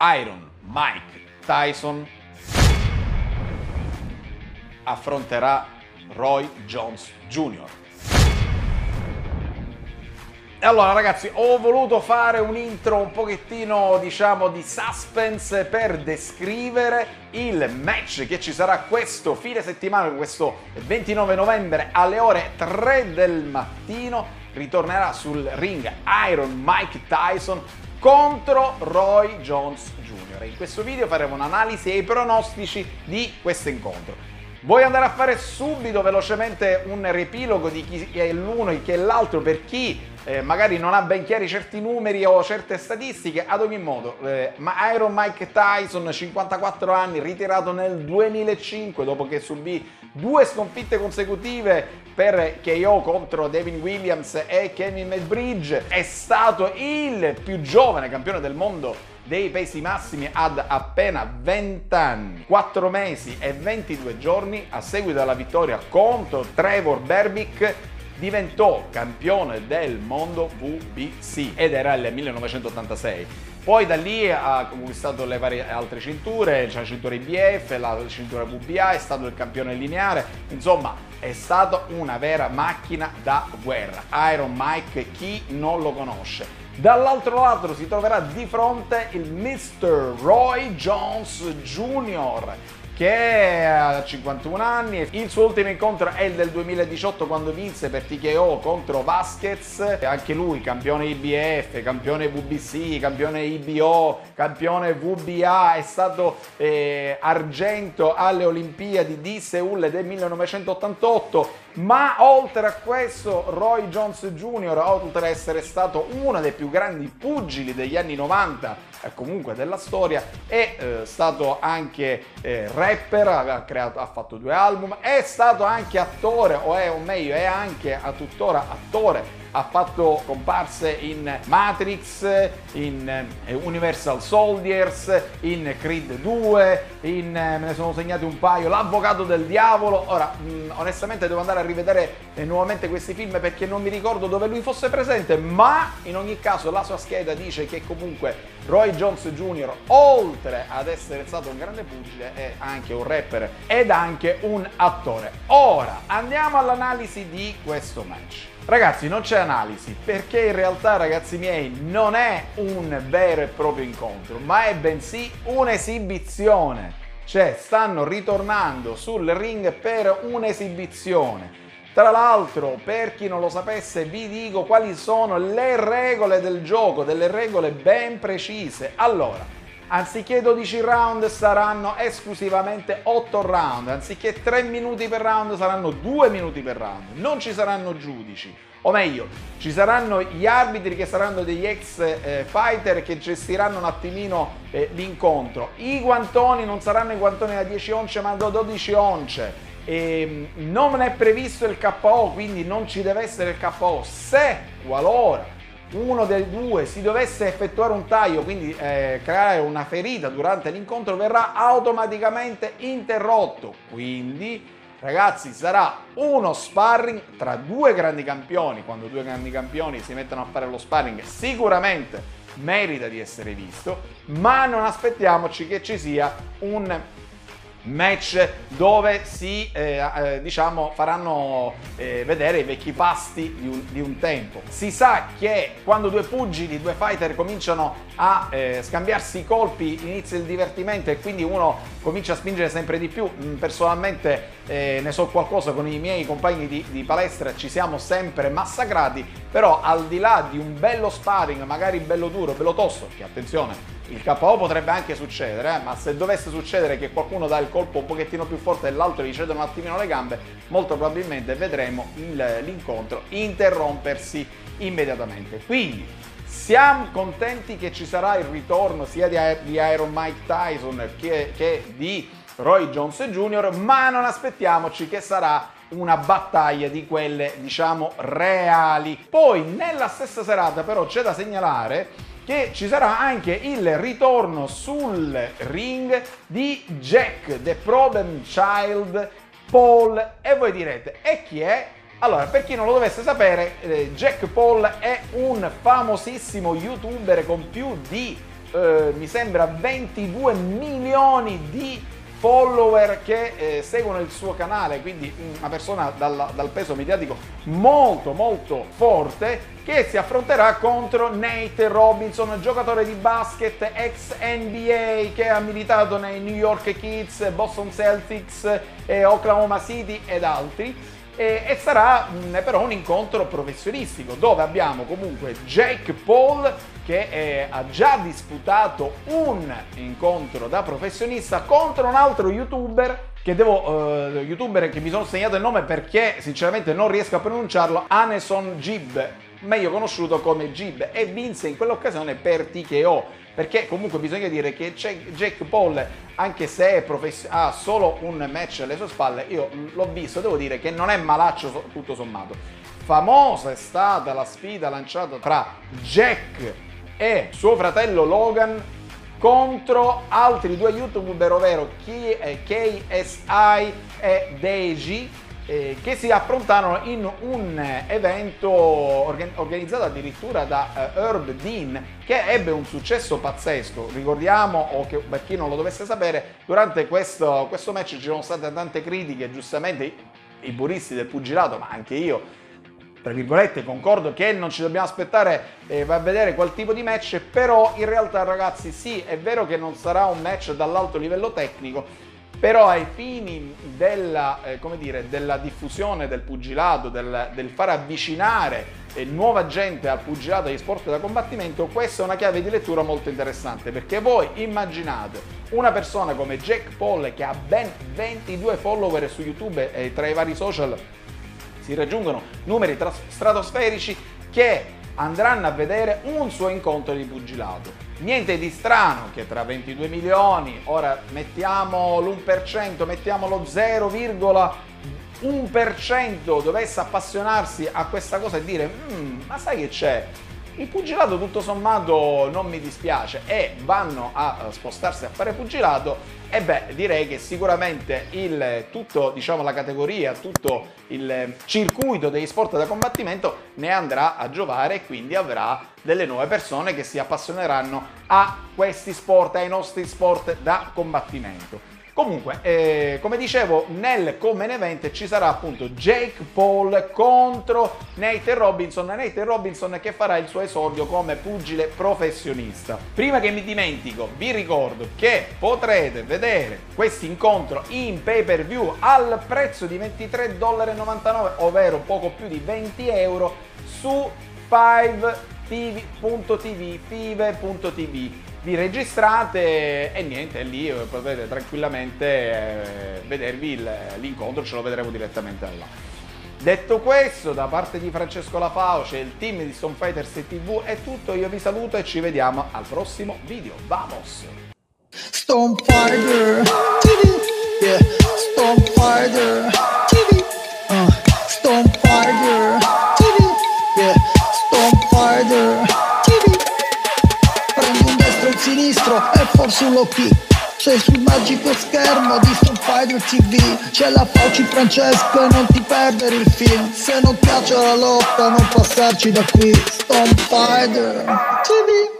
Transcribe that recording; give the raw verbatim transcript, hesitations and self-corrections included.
Iron Mike Tyson affronterà Roy Jones Junior E allora ragazzi, ho voluto fare un intro un pochettino, diciamo, di suspense per descrivere il match che ci sarà questo fine settimana, questo ventinove novembre alle ore tre del mattino. Ritornerà sul ring Iron Mike Tyson contro Roy Jones Junior In questo video faremo un'analisi e i pronostici di questo incontro. Voglio andare a fare subito velocemente un riepilogo di chi è l'uno e chi è l'altro per chi eh, magari non ha ben chiari certi numeri o certe statistiche. Ad ogni modo, eh, ma Iron Mike Tyson, cinquantaquattro anni, ritirato nel duemilacinque dopo che subì due sconfitte consecutive per K O contro Devin Williams e Kenny Medbridge, è stato il più giovane campione del mondo dei pesi massimi ad appena venti anni, quattro mesi e ventidue giorni. A seguito della vittoria contro Trevor Berbick diventò campione del mondo W B C ed era il millenovecentottantasei. Poi da lì ha conquistato le varie altre cinture, c'è cioè la cintura I B F, la cintura W B A, è stato il campione lineare, insomma è stato una vera macchina da guerra. Iron Mike, chi non lo conosce? Dall'altro lato si troverà di fronte il mister Roy Jones Junior che ha cinquantuno anni. Il suo ultimo incontro è il del duemiladiciotto, quando vinse per T K O contro Vasquez. Anche lui campione I B F, campione W B C, campione I B O, campione W B A. È stato eh, argento alle Olimpiadi di Seul del millenovecentottantotto. Ma oltre a questo, Roy Jones Junior, oltre ad essere stato uno dei più grandi pugili degli anni novanta e comunque della storia, è eh, stato anche eh, rapper, ha, creato, ha fatto due album, è stato anche attore, o, è, o meglio è anche a tuttora attore. Ha fatto comparse in Matrix, in Universal Soldiers, in Creed due, in, me ne sono segnati un paio, L'Avvocato del Diavolo. Ora, mh, onestamente devo andare a rivedere eh, nuovamente questi film perché non mi ricordo dove lui fosse presente, ma in ogni caso la sua scheda dice che comunque Roy Jones Junior, oltre ad essere stato un grande pugile, è anche un rapper ed anche un attore. Ora, andiamo all'analisi di questo match. Ragazzi, non c'è analisi, perché in realtà, ragazzi miei, non è un vero e proprio incontro, ma è bensì un'esibizione. Cioè, stanno ritornando sul ring per un'esibizione. Tra l'altro, per chi non lo sapesse, vi dico quali sono le regole del gioco, delle regole ben precise. Allora, anziché dodici round saranno esclusivamente otto round, anziché tre minuti per round saranno due minuti per round, non ci saranno giudici, o meglio, ci saranno gli arbitri che saranno degli ex eh, fighter che gestiranno un attimino eh, l'incontro. I guantoni non saranno i guantoni da dieci once ma da dodici once, e non è previsto il K O, quindi non ci deve essere il K O. Se qualora uno dei due si dovesse effettuare un taglio, quindi eh, creare una ferita durante l'incontro, verrà automaticamente interrotto. Quindi ragazzi, sarà uno sparring tra due grandi campioni. Quando due grandi campioni si mettono a fare lo sparring sicuramente merita di essere visto, ma non aspettiamoci che ci sia un match dove si eh, eh, diciamo faranno eh, vedere i vecchi pasti di un, di un tempo. Si sa che quando due pugili, due fighter cominciano a eh, scambiarsi i colpi inizia il divertimento e quindi uno comincia a spingere sempre di più. Personalmente eh, ne so qualcosa, con i miei compagni di, di palestra ci siamo sempre massacrati, però al di là di un bello sparring magari bello duro, bello tosto, che attenzione, il K O potrebbe anche succedere, eh? Ma se dovesse succedere che qualcuno dà il colpo un pochettino più forte e l'altro gli cedono un attimino le gambe, molto probabilmente vedremo l'incontro interrompersi immediatamente. Quindi siamo contenti che ci sarà il ritorno sia di Iron Mike Tyson che, che di Roy Jones Junior, ma non aspettiamoci che sarà una battaglia di quelle, diciamo, reali. Poi nella stessa serata però c'è da segnalare che ci sarà anche il ritorno sul ring di Jack, The Problem Child, Paul. E voi direte, e chi è? Allora, per chi non lo dovesse sapere, eh, Jake Paul è un famosissimo youtuber con più di eh, mi sembra ventidue milioni di follower che eh, seguono il suo canale, quindi una persona dal, dal peso mediatico molto molto forte, che si affronterà contro Nate Robinson, giocatore di basket ex N B A che ha militato nei New York Knicks, Boston Celtics, eh, Oklahoma City ed altri. E sarà mh, però un incontro professionistico, dove abbiamo comunque Jake Paul che eh, ha già disputato un incontro da professionista contro un altro youtuber che devo eh, youtuber che mi sono segnato il nome perché sinceramente non riesco a pronunciarlo, Aneson Gibb, meglio conosciuto come Gibb, e vinse in quell'occasione per T K O. Perché comunque bisogna dire che Jake Paul, anche se ha solo un match alle sue spalle, io l'ho visto, devo dire che non è malaccio tutto sommato. Famosa è stata la sfida lanciata tra Jack e suo fratello Logan contro altri due youtuber, ovvero K S I e Deji, che si affrontarono in un evento organizzato addirittura da Herb Dean, che ebbe un successo pazzesco. Ricordiamo, o che, per chi non lo dovesse sapere, durante questo, questo match ci sono state tante critiche, giustamente i puristi del pugilato, ma anche io, tra virgolette, concordo che non ci dobbiamo aspettare eh, va a vedere quel tipo di match, però in realtà ragazzi sì, è vero che non sarà un match dall'alto livello tecnico, però ai fini della, eh, come dire, della diffusione del pugilato, del, del far avvicinare eh, nuova gente al pugilato e agli sport da combattimento, questa è una chiave di lettura molto interessante, perché voi immaginate una persona come Jake Paul che ha ben ventidue follower su YouTube e tra i vari social si raggiungono numeri stratosferici, che andranno a vedere un suo incontro di pugilato. Niente di strano che tra ventidue milioni, ora mettiamo l'uno per cento, mettiamo lo zero virgola uno per cento dovesse appassionarsi a questa cosa e dire mm, ma sai che c'è? Il pugilato tutto sommato non mi dispiace, e vanno a spostarsi a fare pugilato, e beh, direi che sicuramente il, tutto, diciamo, la categoria, tutto il circuito degli sport da combattimento ne andrà a giovare, e quindi avrà delle nuove persone che si appassioneranno a questi sport, ai nostri sport da combattimento. Comunque, eh, come dicevo, nel main event ci sarà appunto Jake Paul contro Nate Robinson, Nate Robinson che farà il suo esordio come pugile professionista. Prima che mi dimentico, vi ricordo che potrete vedere questo incontro in pay per view al prezzo di ventitré virgola novantanove, ovvero poco più di venti euro, su five T V punto T V, five punto T V. Vi registrate e niente, lì potete tranquillamente eh, vedervi l'incontro, ce lo vedremo direttamente là. Detto questo, da parte di Francesco La Fauce e il team di Stormfighters T V è tutto, io vi saluto e ci vediamo al prossimo video. Vamos! Stormfighter T V, yeah. Stormfighter T V, uh. Stormfighter T V, yeah. Stormfighter T V. Prendi un destro e un sinistro e forse un low kick. Sei sul magico schermo di Stormfighter T V. C'è La Fauci, Francesco, e non ti perdere il film. Se non piace la lotta non passarci da qui. Stormfighter T V.